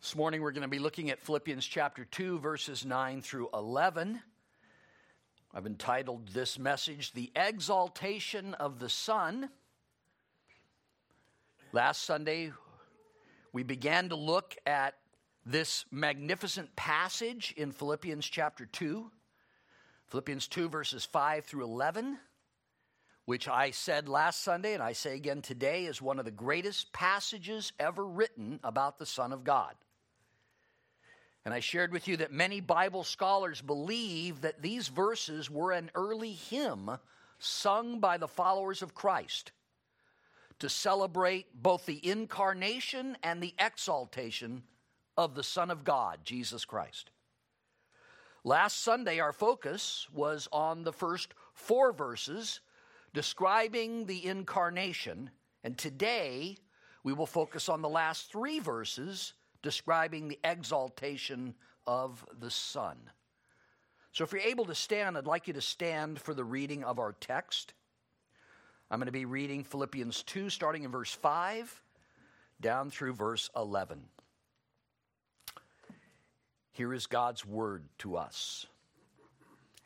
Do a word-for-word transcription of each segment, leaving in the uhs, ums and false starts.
This morning we're going to be looking at Philippians chapter two, verses nine through eleven. I've entitled this message, The Exaltation of the Son. Last Sunday, we began to look at this magnificent passage in Philippians chapter two. Philippians two, verses five through eleven, which I said last Sunday, and I say again today, is one of the greatest passages ever written about the Son of God. And I shared with you that many Bible scholars believe that these verses were an early hymn sung by the followers of Christ to celebrate both the incarnation and the exaltation of the Son of God, Jesus Christ. Last Sunday, our focus was on the first four verses describing the incarnation, and today we will focus on the last three verses describing the exaltation of the Son. So if you're able to stand, I'd like you to stand for the reading of our text. I'm going to be reading Philippians two, starting in verse five, down through verse eleven. Here is God's word to us.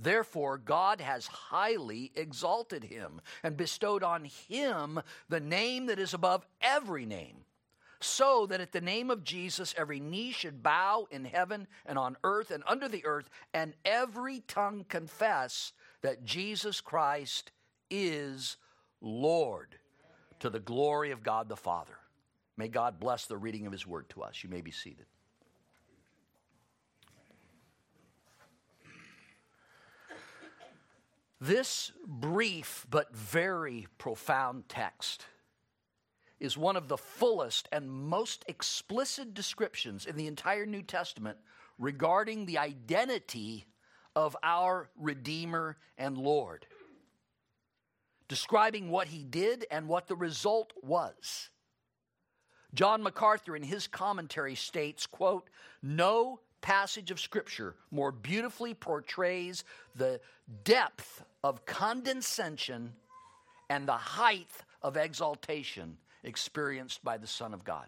Therefore, God has highly exalted him and bestowed on him the name that is above every name, so that at the name of Jesus every knee should bow in heaven and on earth and under the earth, and every tongue confess that Jesus Christ is Lord, to the glory of God the Father. May God bless the reading of his word to us. You may be seated. This brief but very profound text is one of the fullest and most explicit descriptions in the entire New Testament regarding the identity of our Redeemer and Lord, describing what he did and what the result was. John MacArthur, in his commentary, states, quote, "No passage of Scripture more beautifully portrays the depth of condescension and the height of exaltation experienced by the Son of God."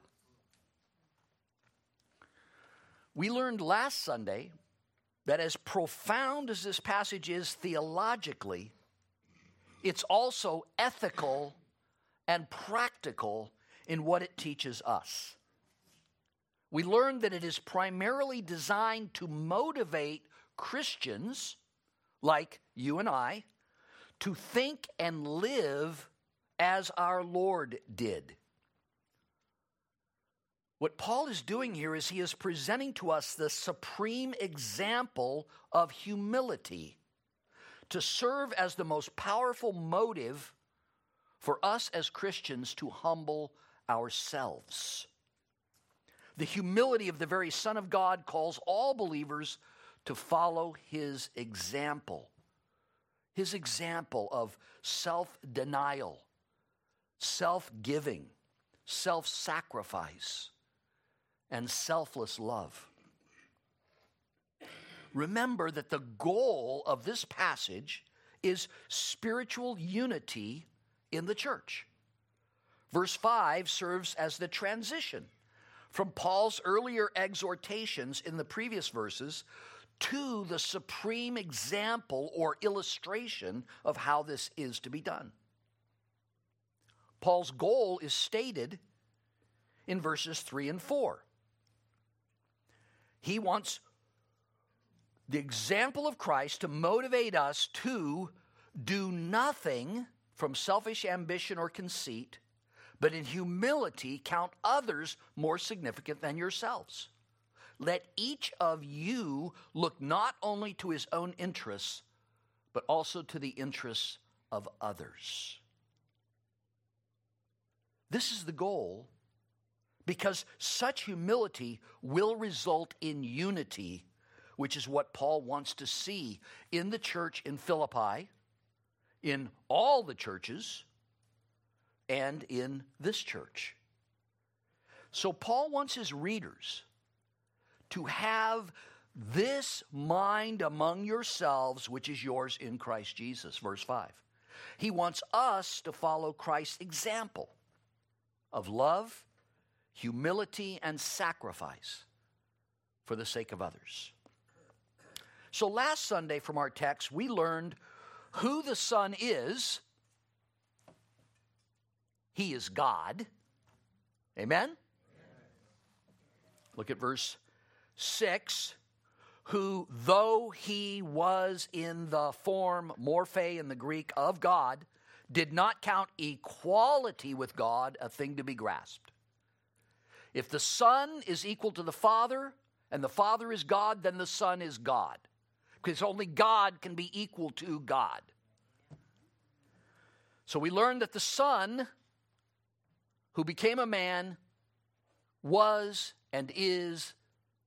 We learned last Sunday that as profound as this passage is theologically, it's also ethical and practical in what it teaches us. We learned that it is primarily designed to motivate Christians, like you and I, to think and live as our Lord did. What Paul is doing here is he is presenting to us the supreme example of humility to serve as the most powerful motive for us as Christians to humble ourselves. The humility of the very Son of God calls all believers to follow his example, his example of self-denial, self-giving, self-sacrifice, and selfless love. Remember that the goal of this passage is spiritual unity in the church. Verse five serves as the transition from Paul's earlier exhortations in the previous verses to the supreme example or illustration of how this is to be done. Paul's goal is stated in verses three and four. He wants the example of Christ to motivate us to do nothing from selfish ambition or conceit, but in humility count others more significant than yourselves. Let each of you look not only to his own interests, but also to the interests of others. This is the goal, because such humility will result in unity, which is what Paul wants to see in the church in Philippi, in all the churches, and in this church. So Paul wants his readers to have this mind among yourselves, which is yours in Christ Jesus, verse five. He wants us to follow Christ's example of love, humility, and sacrifice for the sake of others. So last Sunday from our text, we learned who the Son is. He is God. Amen? Look at verse six. Who, though he was in the form, Morphe in the Greek, of God, did not count equality with God a thing to be grasped. If the Son is equal to the Father, and the Father is God, then the Son is God. Because only God can be equal to God. So we learned that the Son, who became a man, was and is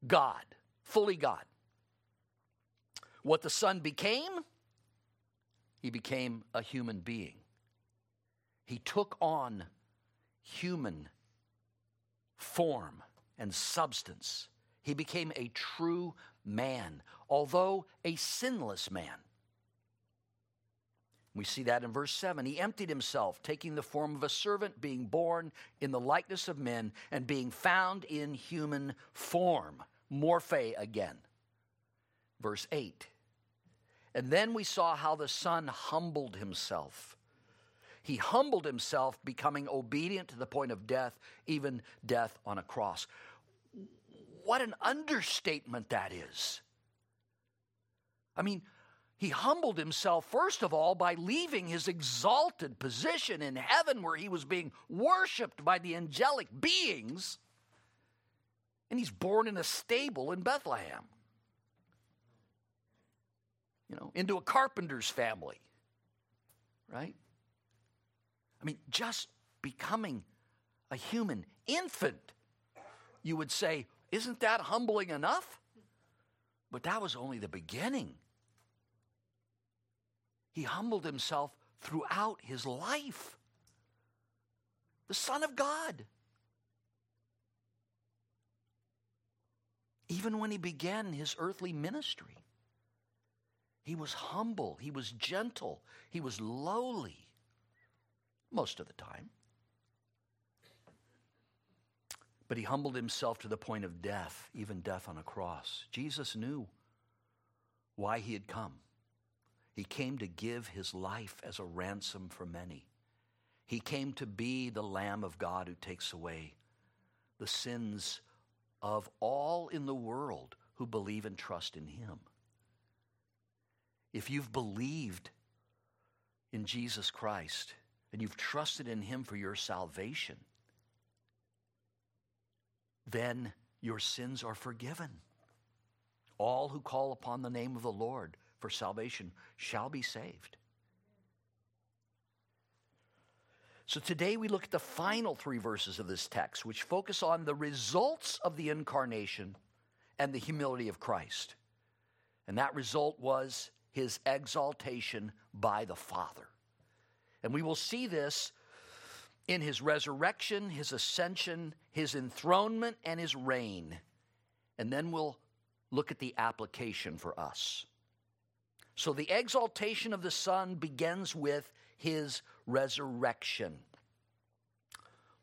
God, fully God. What the Son became, he became a human being. He took on human form and substance. He became a true man, although a sinless man. We see that in verse seven. He emptied himself, taking the form of a servant, being born in the likeness of men, and being found in human form. Morphe again. Verse eight. And then we saw how the Son humbled himself. He humbled himself, becoming obedient to the point of death, even death on a cross. What an understatement that is. I mean, he humbled himself, first of all, by leaving his exalted position in heaven where he was being worshipped by the angelic beings. And he's born in a stable in Bethlehem. You know, into a carpenter's family, right? I mean, just becoming a human infant, you would say, isn't that humbling enough? But that was only the beginning. He humbled himself throughout his life. The Son of God. Even when he began his earthly ministry, he was humble, he was gentle, he was lowly, most of the time. But he humbled himself to the point of death, even death on a cross. Jesus knew why he had come. He came to give his life as a ransom for many. He came to be the Lamb of God who takes away the sins of all in the world who believe and trust in him. If you've believed in Jesus Christ and you've trusted in him for your salvation, then your sins are forgiven. All who call upon the name of the Lord for salvation shall be saved. So today we look at the final three verses of this text, which focus on the results of the incarnation and the humility of Christ. And that result was his exaltation by the Father. And we will see this in his resurrection, his ascension, his enthronement, and his reign. And then we'll look at the application for us. So the exaltation of the Son begins with his resurrection.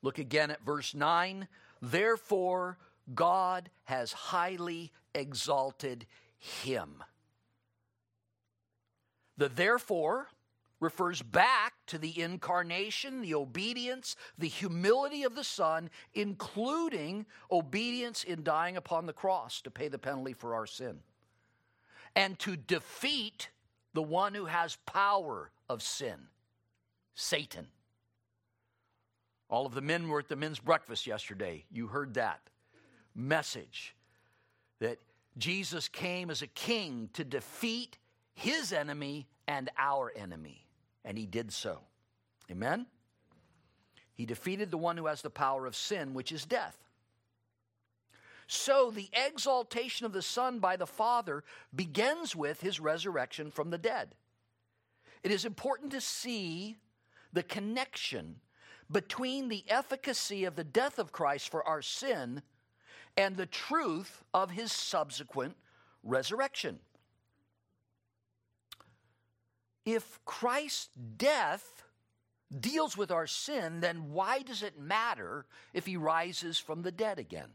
Look again at verse nine. Therefore, God has highly exalted him. The therefore refers back to the incarnation, the obedience, the humility of the Son, including obedience in dying upon the cross to pay the penalty for our sin, and to defeat the one who has power of sin, Satan. All of the men were at the men's breakfast yesterday. You heard that message that Jesus came as a king to defeat his enemy and our enemy, and he did so. Amen? He defeated the one who has the power of sin, which is death. So the exaltation of the Son by the Father begins with his resurrection from the dead. It is important to see the connection between the efficacy of the death of Christ for our sin and the truth of his subsequent resurrection. If Christ's death deals with our sin, then why does it matter if he rises from the dead again?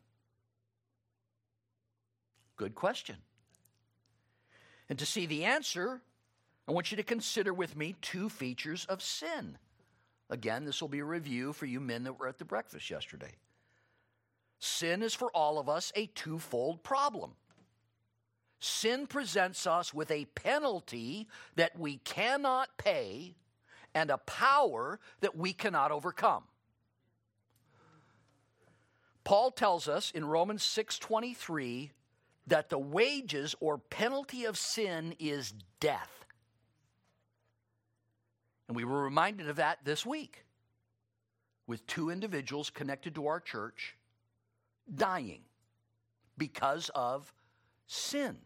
Good question. And to see the answer, I want you to consider with me two features of sin. Again, this will be a review for you men that were at the breakfast yesterday. Sin is for all of us a twofold problem. Sin presents us with a penalty that we cannot pay and a power that we cannot overcome. Paul tells us in Romans six twenty-three that the wages or penalty of sin is death. And we were reminded of that this week with two individuals connected to our church dying because of sin.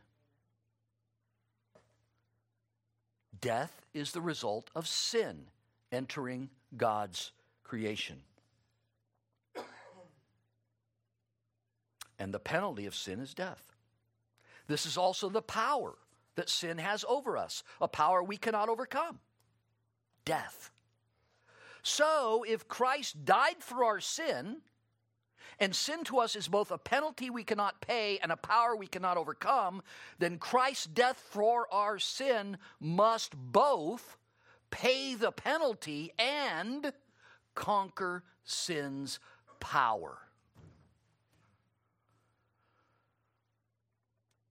Death is the result of sin entering God's creation. And the penalty of sin is death. This is also the power that sin has over us, a power we cannot overcome. Death. So if Christ died for our sin, and sin to us is both a penalty we cannot pay and a power we cannot overcome, then Christ's death for our sin must both pay the penalty and conquer sin's power.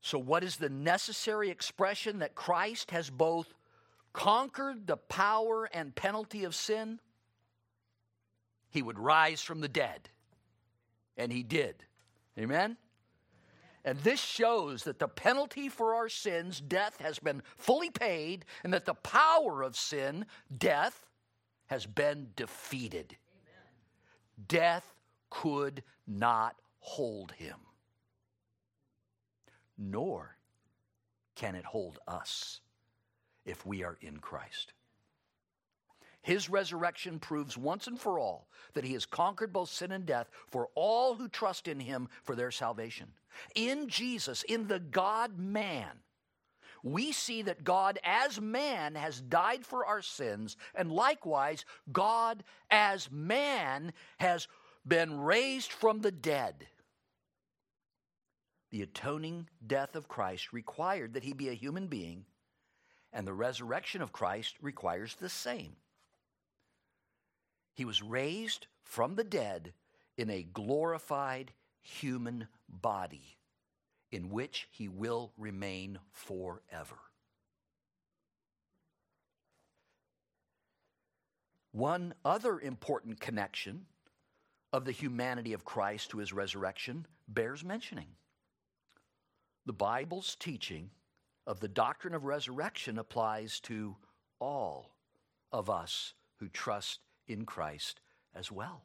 So what is the necessary expression that Christ has both conquered the power and penalty of sin? He would rise from the dead. And he did. Amen? And this shows that the penalty for our sins, death, has been fully paid, and that the power of sin, death, has been defeated. Amen. Death could not hold him, nor can it hold us if we are in Christ. His resurrection proves once and for all that he has conquered both sin and death for all who trust in him for their salvation. In Jesus, in the God-man, we see that God as man has died for our sins, and likewise, God as man has been raised from the dead. The atoning death of Christ required that he be a human being, and the resurrection of Christ requires the same. He was raised from the dead in a glorified human body in which he will remain forever. One other important connection of the humanity of Christ to his resurrection bears mentioning. The Bible's teaching of the doctrine of resurrection applies to all of us who trust in Christ as well.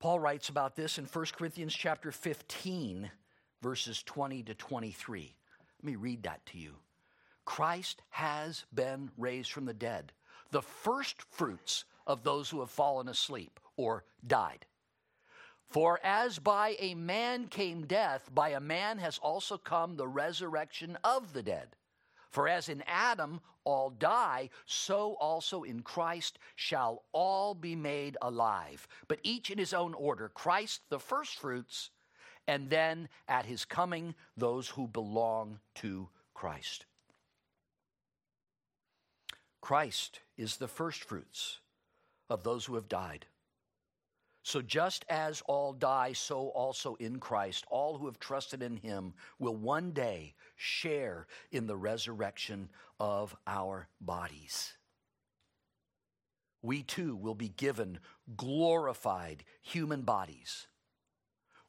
Paul writes about this in First Corinthians chapter fifteen, verses twenty to twenty-three. Let me read that to you. Christ has been raised from the dead, the first fruits of those who have fallen asleep or died. For as by a man came death, by a man has also come the resurrection of the dead. For as in Adam all die, so also in Christ shall all be made alive. But each in his own order, Christ the firstfruits, and then at his coming, those who belong to Christ. Christ is the firstfruits of those who have died. So just as all die, so also in Christ, all who have trusted in him will one day share in the resurrection of our bodies. We too will be given glorified human bodies.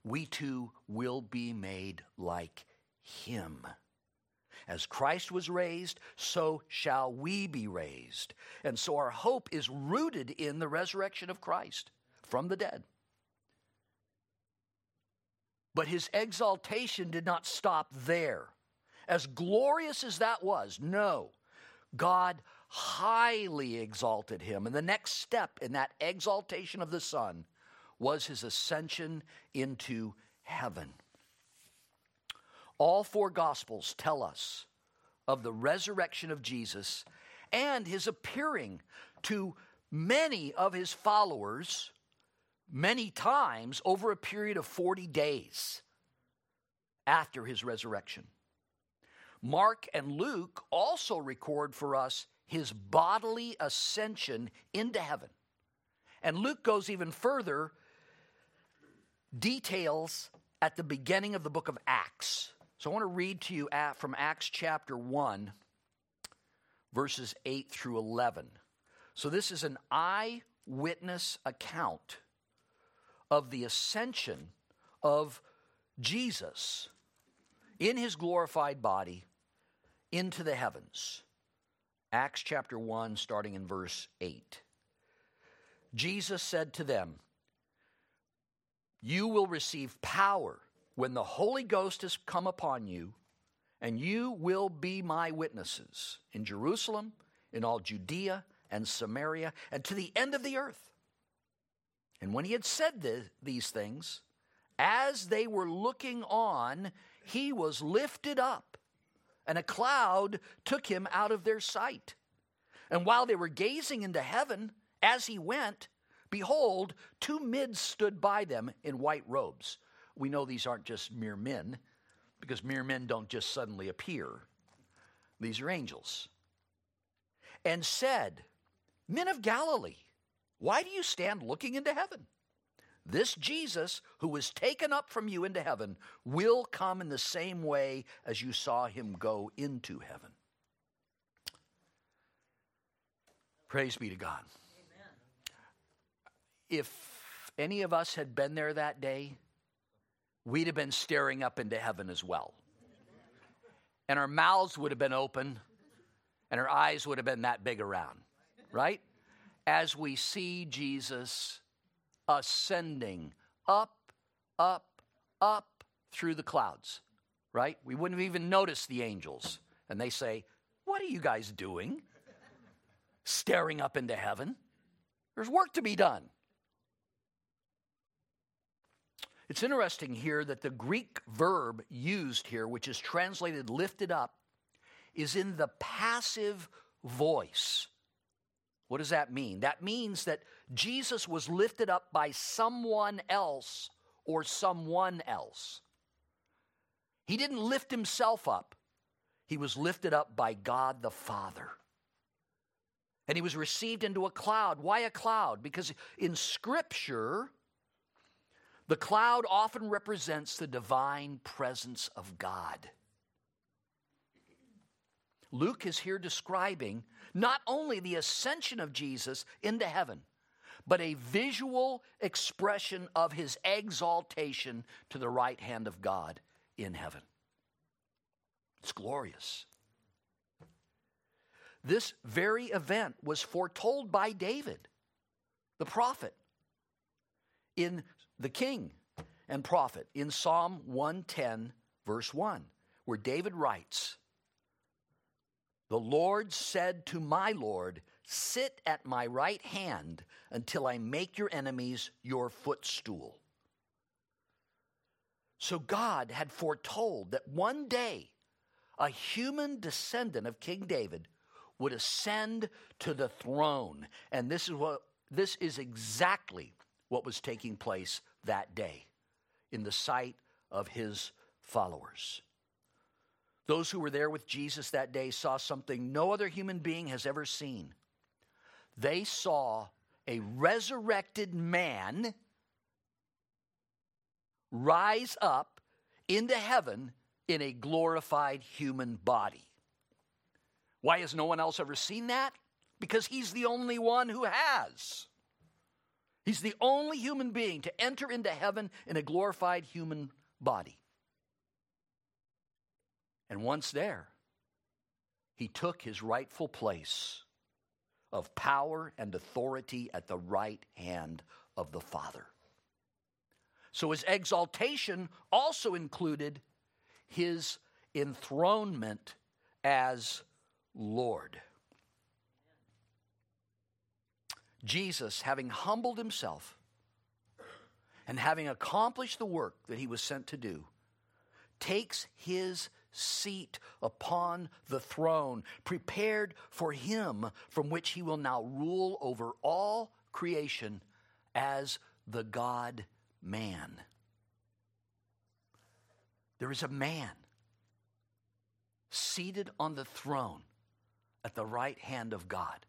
We too will be made like him. As Christ was raised, so shall we be raised. And so our hope is rooted in the resurrection of Christ from the dead. But his exaltation did not stop there. As glorious as that was, no. God highly exalted him. And the next step in that exaltation of the Son was his ascension into heaven. All four Gospels tell us of the resurrection of Jesus and his appearing to many of his followers many times over a period of forty days after his resurrection. Mark and Luke also record for us his bodily ascension into heaven. And Luke goes even further, details at the beginning of the book of Acts. So I want to read to you from Acts chapter one, verses eight through eleven. So this is an eyewitness account of the ascension of Jesus in his glorified body into the heavens. Acts chapter one, starting in verse eight. Jesus said to them, "You will receive power when the Holy Ghost has come upon you, and you will be my witnesses in Jerusalem, in all Judea and Samaria, and to the end of the earth." And when he had said th- these things, as they were looking on, he was lifted up, and a cloud took him out of their sight. And while they were gazing into heaven, as he went, behold, two men stood by them in white robes. We know these aren't just mere men, because mere men don't just suddenly appear. These are angels. And said, "Men of Galilee, why do you stand looking into heaven? This Jesus, who was taken up from you into heaven, will come in the same way as you saw him go into heaven." Praise be to God. Amen. If any of us had been there that day, we'd have been staring up into heaven as well. And our mouths would have been open, and our eyes would have been that big around, right? As we see Jesus ascending up, up, up through the clouds, right? We wouldn't have even noticed the angels. And they say, "What are you guys doing? Staring up into heaven? There's work to be done." It's interesting here that the Greek verb used here, which is translated lifted up, is in the passive voice. What does that mean? That means that Jesus was lifted up by someone else or someone else. He didn't lift himself up. He was lifted up by God the Father. And he was received into a cloud. Why a cloud? Because in Scripture, the cloud often represents the divine presence of God. Luke is here describing not only the ascension of Jesus into heaven, but a visual expression of his exaltation to the right hand of God in heaven. It's glorious. This very event was foretold by David, the prophet, in the king and prophet, in Psalm one ten, verse one, where David writes, "The Lord said to my Lord, sit at my right hand until I make your enemies your footstool." So God had foretold that one day a human descendant of King David would ascend to the throne. And this is what this is exactly what was taking place that day in the sight of his followers. Those who were there with Jesus that day saw something no other human being has ever seen. They saw a resurrected man rise up into heaven in a glorified human body. Why has no one else ever seen that? Because he's the only one who has. He's the only human being to enter into heaven in a glorified human body. And once there, he took his rightful place of power and authority at the right hand of the Father. So his exaltation also included his enthronement as Lord. Jesus, having humbled himself and having accomplished the work that he was sent to do, takes his seat upon the throne prepared for him, from which he will now rule over all creation as the God-man. There is a man seated on the throne at the right hand of God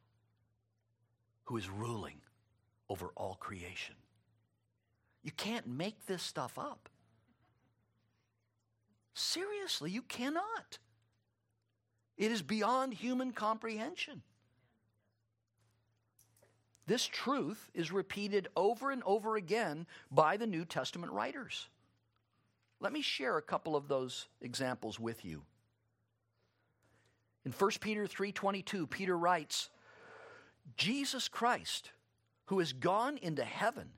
who is ruling over all creation. You can't make this stuff up. Seriously, you cannot. It is beyond human comprehension. This truth is repeated over and over again by the New Testament writers. Let me share a couple of those examples with you. In First Peter three twenty-two, Peter writes, Jesus Christ, who has gone into heaven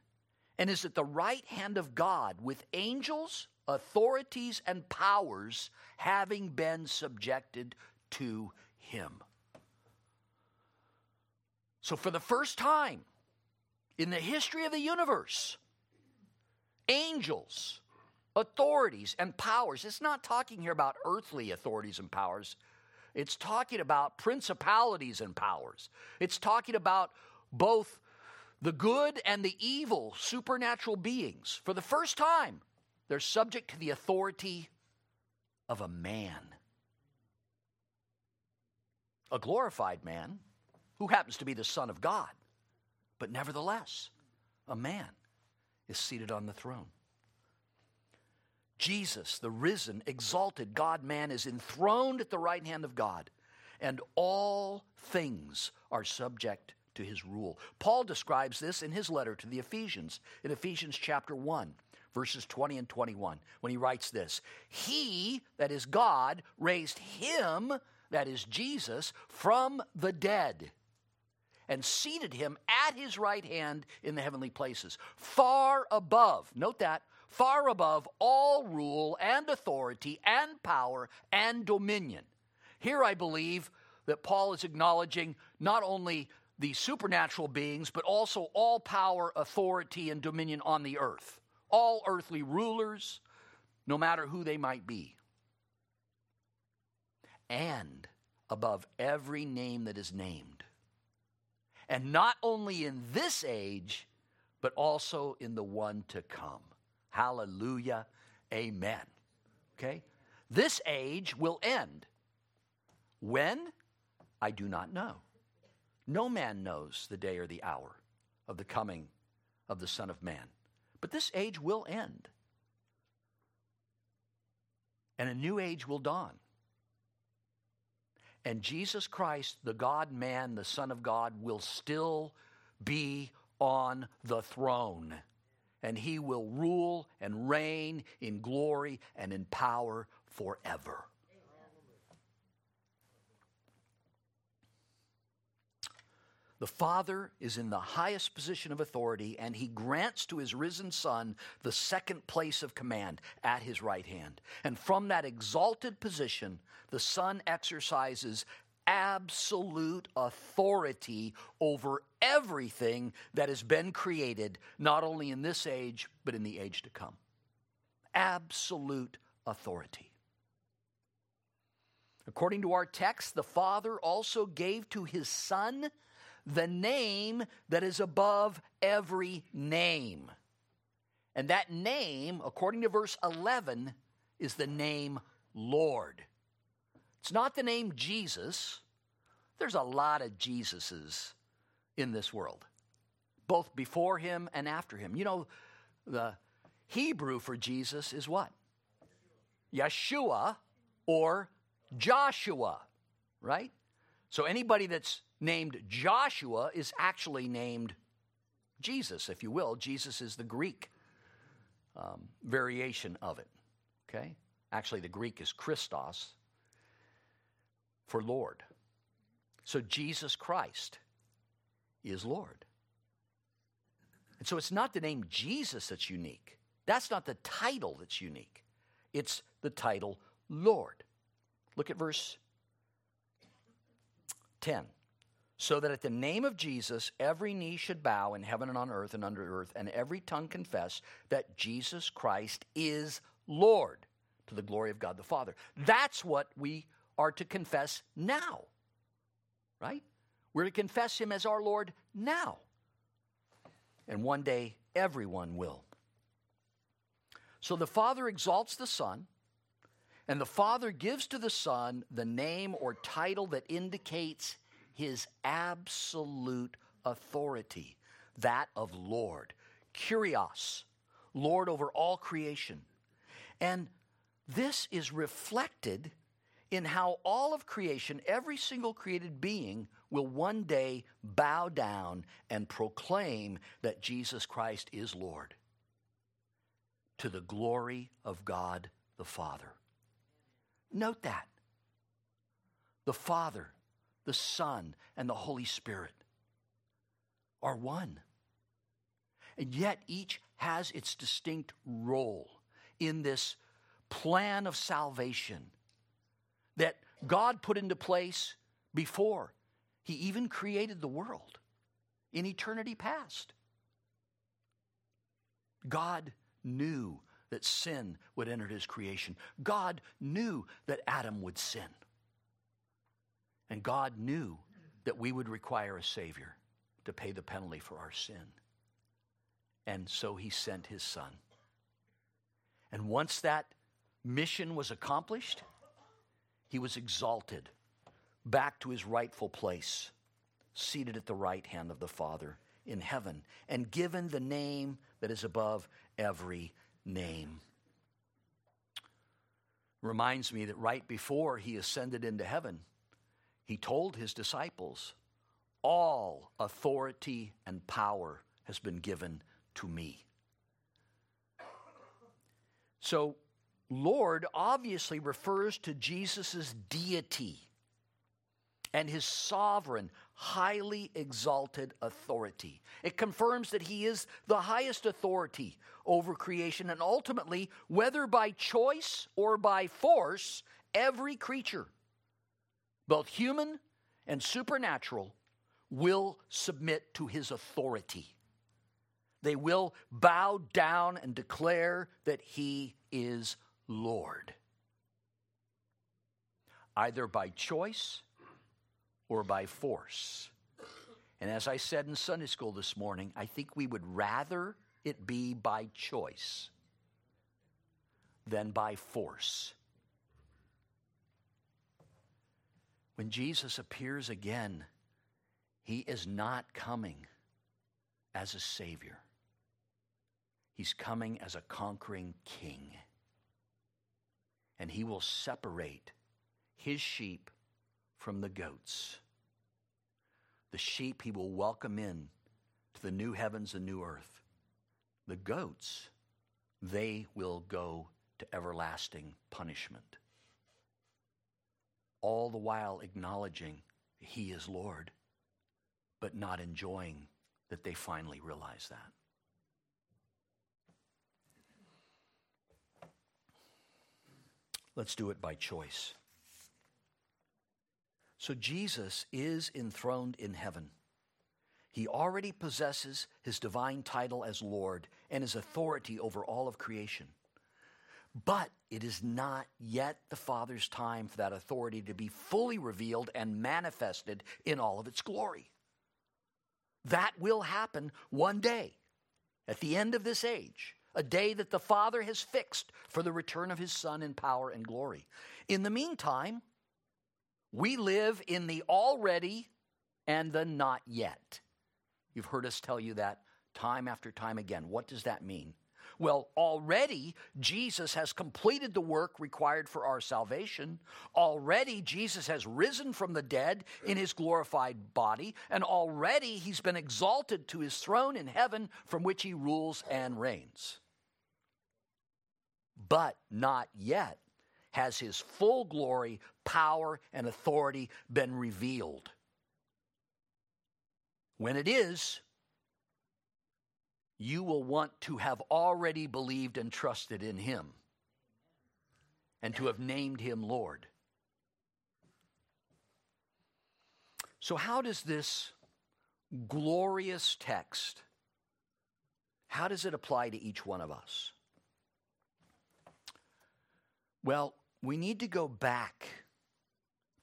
and is at the right hand of God, with angels, authorities, and powers having been subjected to him. So for the first time in the history of the universe, angels, authorities, and powers — it's not talking here about earthly authorities and powers, it's talking about principalities and powers. It's talking about both the good and the evil supernatural beings. For the first time, they're subject to the authority of a man, a glorified man who happens to be the Son of God, but nevertheless, a man is seated on the throne. Jesus, the risen, exalted God-man, is enthroned at the right hand of God, and all things are subject to his rule. Paul describes this in his letter to the Ephesians, in Ephesians chapter one, verses twenty and twenty-one, when he writes this: He, that is God, raised him, that is Jesus, from the dead, and seated him at his right hand in the heavenly places, far above — note that — far above all rule and authority and power and dominion. Here I believe that Paul is acknowledging not only the supernatural beings, but also all power, authority, and dominion on the earth. All earthly rulers, no matter who they might be. And above every name that is named. And not only in this age, but also in the one to come. Hallelujah. Amen. Okay? This age will end. When? I do not know. No man knows the day or the hour of the coming of the Son of Man. But this age will end. And a new age will dawn. And Jesus Christ, the God-man, the Son of God, will still be on the throne. And he will rule and reign in glory and in power forever. Amen. The Father is in the highest position of authority, and he grants to his risen Son the second place of command at his right hand. And from that exalted position, the Son exercises absolute authority over everything that has been created, not only in this age, but in the age to come. Absolute authority. According to our text, the Father also gave to his Son the name that is above every name. And that name, according to verse eleven, is the name Lord. It's not the name Jesus. There's a lot of Jesuses in this world, both before him and after him. You know, the Hebrew for Jesus is what? Yeshua or Joshua, right? So anybody that's named Joshua is actually named Jesus, if you will. Jesus is the Greek um, variation of it, okay? Actually, the Greek is Christos, for Lord. So Jesus Christ is Lord. And so it's not the name Jesus that's unique, That's not the title that's unique. It's the title Lord. Look at verse ten. So that at the name of Jesus, every knee should bow in heaven and on earth and under earth, and every tongue confess that Jesus Christ is Lord, to the glory of God the Father. That's what we are to confess now, right? We're to confess him as our Lord now. And one day, everyone will. So the Father exalts the Son, and the Father gives to the Son the name or title that indicates his absolute authority, that of Lord. Kyrios, Lord over all creation. And this is reflected in how all of creation, every single created being, will one day bow down and proclaim that Jesus Christ is Lord, to the glory of God the Father. Note that. The Father, the Son, and the Holy Spirit are one. And yet each has its distinct role in this plan of salvation that God put into place before he even created the world in eternity past. God knew that sin would enter his creation. God knew that Adam would sin. And God knew that we would require a Savior to pay the penalty for our sin. And so he sent his Son. And once that mission was accomplished, he was exalted back to his rightful place, seated at the right hand of the Father in heaven, and given the name that is above every name. Reminds me that right before he ascended into heaven, he told his disciples, "All authority and power has been given to me." So, Lord obviously refers to Jesus' deity and his sovereign, highly exalted authority. It confirms that he is the highest authority over creation, and ultimately, whether by choice or by force, every creature, both human and supernatural, will submit to his authority. They will bow down and declare that he is Lord, either by choice or by force. And as I said in Sunday school this morning, I think we would rather it be by choice than by force. When Jesus appears again, he is not coming as a Savior. He's coming as a conquering king. And he will separate his sheep from the goats. The sheep he will welcome in to the new heavens and new earth. The goats, they will go to everlasting punishment. All the while acknowledging he is Lord, but not enjoying that they finally realize that. Let's do it by choice. So Jesus is enthroned in heaven. He already possesses his divine title as Lord and his authority over all of creation. But it is not yet the Father's time for that authority to be fully revealed and manifested in all of its glory. That will happen one day at the end of this age. A day that the Father has fixed for the return of his Son in power and glory. In the meantime, we live in the already and the not yet. You've heard us tell you that time after time again. What does that mean? Well, already Jesus has completed the work required for our salvation. Already Jesus has risen from the dead in his glorified body. And already he's been exalted to his throne in heaven from which he rules and reigns. But not yet has his full glory, power, and authority been revealed. When it is, you will want to have already believed and trusted in him and to have named him Lord. So how does this glorious text, how does it apply to each one of us? Well, we need to go back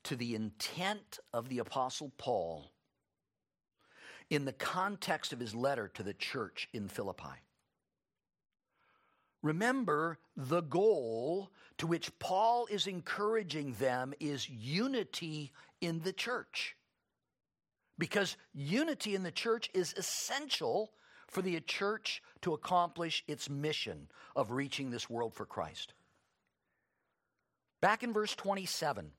to the intent of the Apostle Paul in the context of his letter to the church in Philippi. Remember, the goal to which Paul is encouraging them is unity in the church, because unity in the church is essential for the church to accomplish its mission of reaching this world for Christ. Back in verse twenty-seven,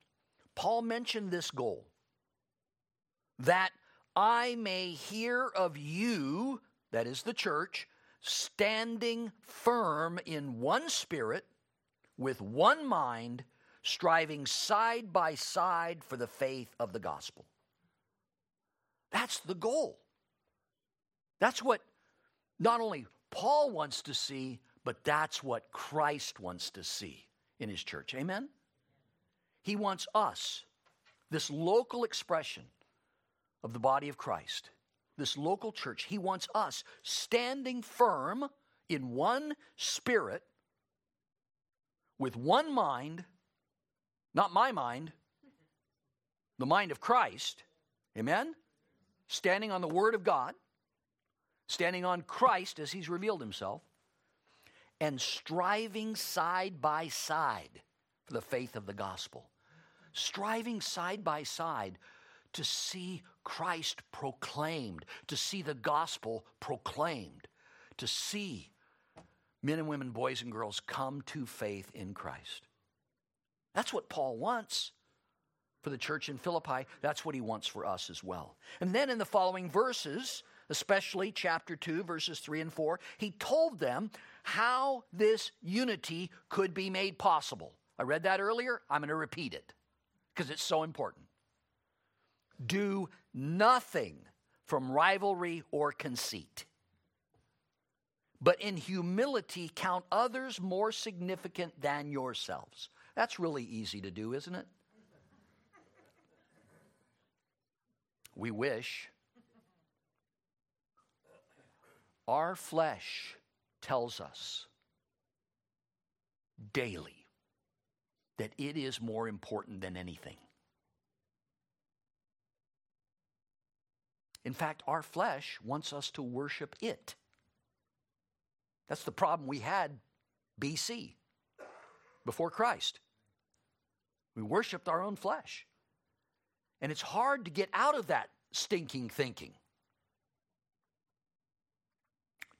Paul mentioned this goal, that I may hear of you, that is the church, standing firm in one spirit, with one mind, striving side by side for the faith of the gospel. That's the goal. That's what not only Paul wants to see, but that's what Christ wants to see in his church. Amen? He wants us, this local expression of the body of Christ, this local church, he wants us standing firm in one spirit, with one mind, not my mind, the mind of Christ, amen? Standing on the Word of God, standing on Christ as he's revealed himself, and striving side by side for the faith of the gospel. Striving side by side to see Christ proclaimed, to see the gospel proclaimed, to see men and women, boys and girls come to faith in Christ. That's what Paul wants for the church in Philippi. That's what he wants for us as well. And then in the following verses, especially chapter two, verses three and four, he told them how this unity could be made possible. I read that earlier. I'm going to repeat it because it's so important. Do nothing from rivalry or conceit, but in humility count others more significant than yourselves. That's really easy to do, isn't it? We wish. Our flesh tells us daily that it is more important than anything. In fact, our flesh wants us to worship it. That's the problem we had B C, before Christ. We worshiped our own flesh. And it's hard to get out of that stinking thinking.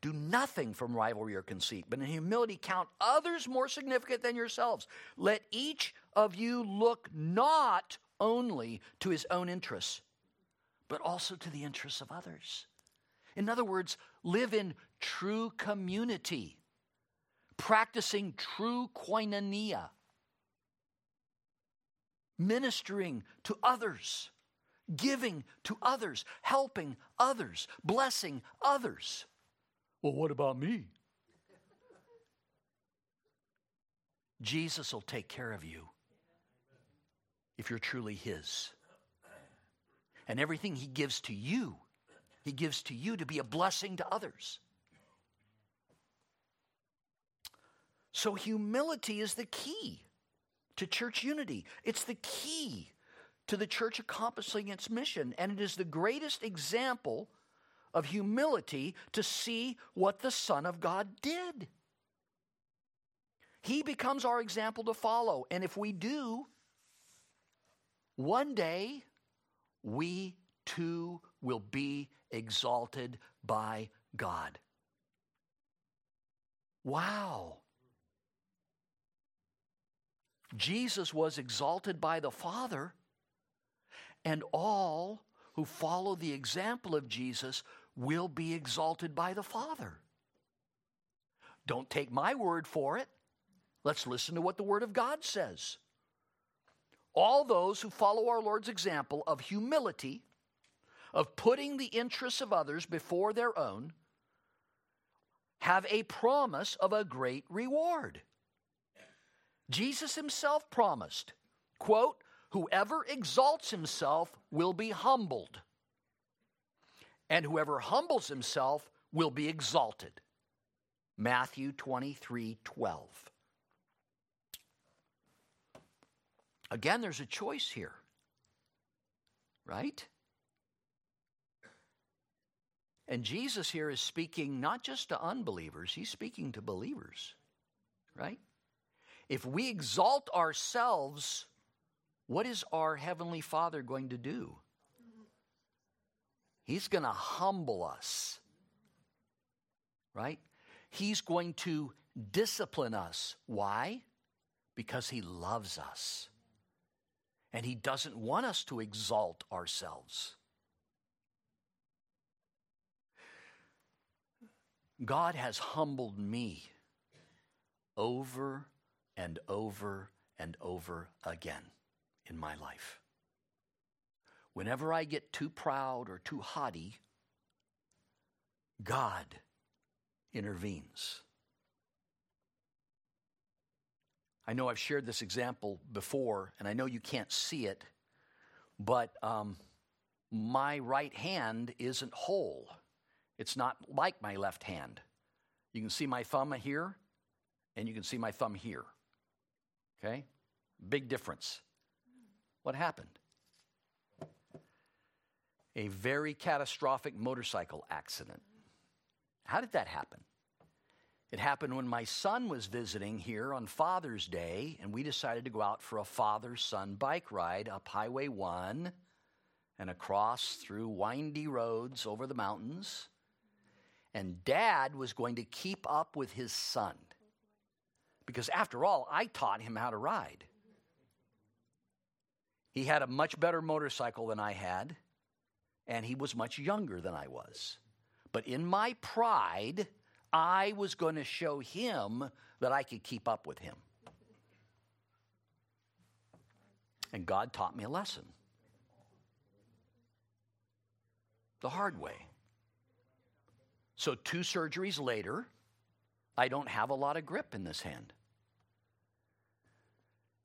Do nothing from rivalry or conceit, but in humility count others more significant than yourselves. Let each of you look not only to his own interests, but also to the interests of others. In other words, live in true community, practicing true koinonia, ministering to others, giving to others, helping others, blessing others. Well, what about me? Jesus will take care of you if you're truly his. And everything he gives to you, he gives to you to be a blessing to others. So humility is the key to church unity. It's the key to the church accomplishing its mission. And it is the greatest example of humility to see what the Son of God did. He becomes our example to follow. And if we do, one day, we too will be exalted by God. Wow. Jesus was exalted by the Father, and all who follow the example of Jesus will be exalted by the Father. Don't take my word for it. Let's listen to what the Word of God says. All those who follow our Lord's example of humility, of putting the interests of others before their own, have a promise of a great reward. Jesus himself promised, quote, whoever exalts himself will be humbled, and whoever humbles himself will be exalted. Matthew twenty-three twelve. Again, there's a choice here, right? And Jesus here is speaking not just to unbelievers, he's speaking to believers, right? If we exalt ourselves, what is our Heavenly Father going to do? He's going to humble us, right? He's going to discipline us. Why? Because he loves us. And he doesn't want us to exalt ourselves. God has humbled me over and over and over again in my life. Whenever I get too proud or too haughty, God intervenes. I know I've shared this example before, and I know you can't see it, but um, my right hand isn't whole. It's not like my left hand. You can see my thumb here, and you can see my thumb here. Okay? Big difference. What happened? A very catastrophic motorcycle accident. How did that happen? It happened when my son was visiting here on Father's Day, and we decided to go out for a father-son bike ride up Highway one and across through windy roads over the mountains. And Dad was going to keep up with his son, because after all, I taught him how to ride. He had a much better motorcycle than I had, and he was much younger than I was. But in my pride, I was going to show him that I could keep up with him. And God taught me a lesson. The hard way. So two surgeries later, I don't have a lot of grip in this hand.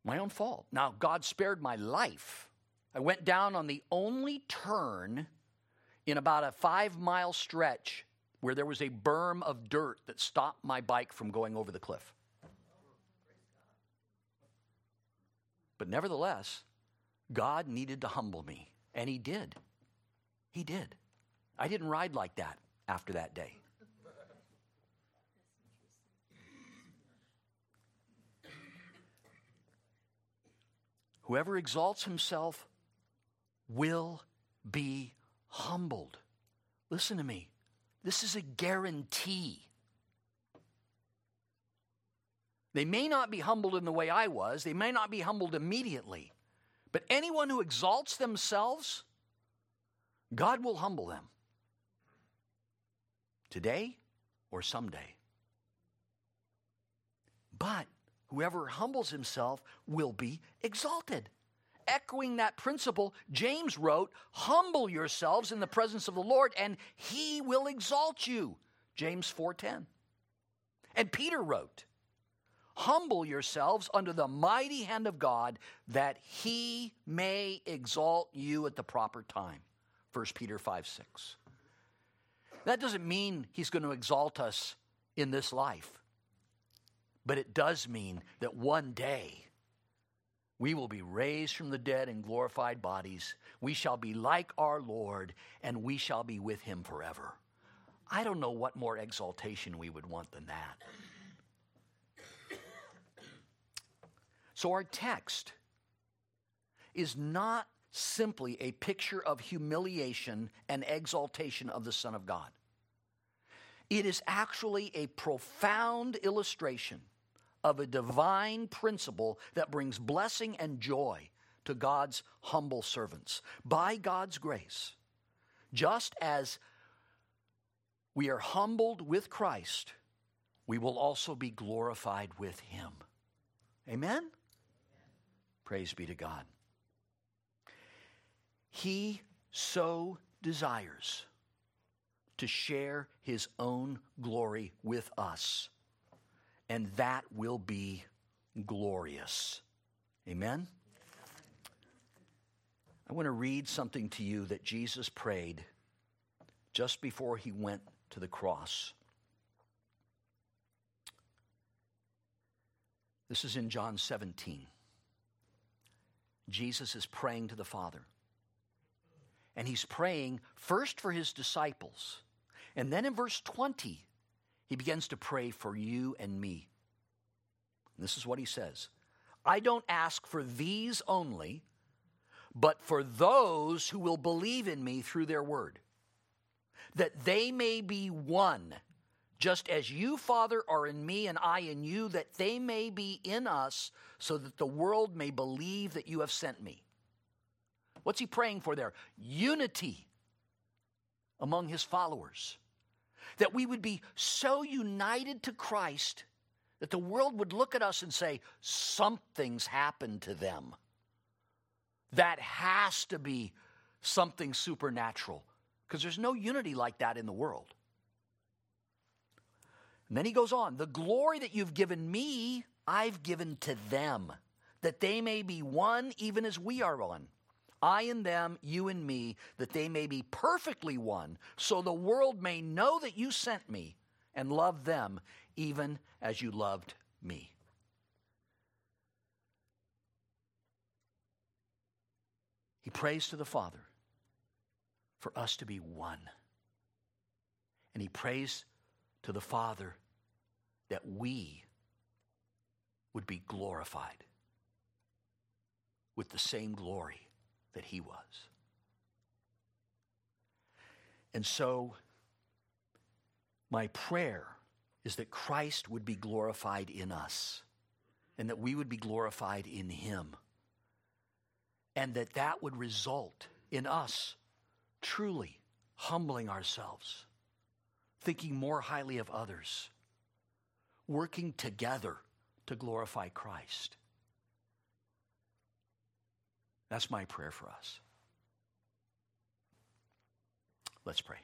My own fault. Now, God spared my life. I went down on the only turn in about a five-mile stretch where there was a berm of dirt that stopped my bike from going over the cliff. But nevertheless, God needed to humble me, and he did. He did. I didn't ride like that after that day. Whoever exalts himself will be humbled. Listen to me. This is a guarantee. They may not be humbled in the way I was. They may not be humbled immediately. But anyone who exalts themselves, God will humble them. Today or someday. But whoever humbles himself will be exalted. Echoing that principle, James wrote, humble yourselves in the presence of the Lord, and he will exalt you. James four ten. And Peter wrote, humble yourselves under the mighty hand of God, that he may exalt you at the proper time. First Peter five six. That doesn't mean he's going to exalt us in this life. But it does mean that one day we will be raised from the dead in glorified bodies. We shall be like our Lord, and we shall be with him forever. I don't know what more exaltation we would want than that. So our text is not simply a picture of humiliation and exaltation of the Son of God. It is actually a profound illustration of a divine principle that brings blessing and joy to God's humble servants. By God's grace, just as we are humbled with Christ, we will also be glorified with him. Amen? Amen. Praise be to God. He so desires to share his own glory with us. And that will be glorious. Amen? I want to read something to you that Jesus prayed just before he went to the cross. This is in John seventeen. Jesus is praying to the Father. And he's praying first for his disciples. And then in verse twenty, he begins to pray for you and me. And this is what he says. I don't ask for these only, but for those who will believe in me through their word, that they may be one, just as you, Father, are in me and I in you, that they may be in us, so that the world may believe that you have sent me. What's he praying for there? Unity among his followers. That we would be so united to Christ that the world would look at us and say, something's happened to them. That has to be something supernatural, because there's no unity like that in the world. And then he goes on, the glory that you've given me, I've given to them, that they may be one even as we are one. I and them, you and me, that they may be perfectly one, so the world may know that you sent me and love them even as you loved me. He prays to the Father for us to be one. And he prays to the Father that we would be glorified with the same glory that he was. And so my prayer is that Christ would be glorified in us, and that we would be glorified in him, and that that would result in us truly humbling ourselves, thinking more highly of others, working together to glorify Christ. That's my prayer for us. Let's pray.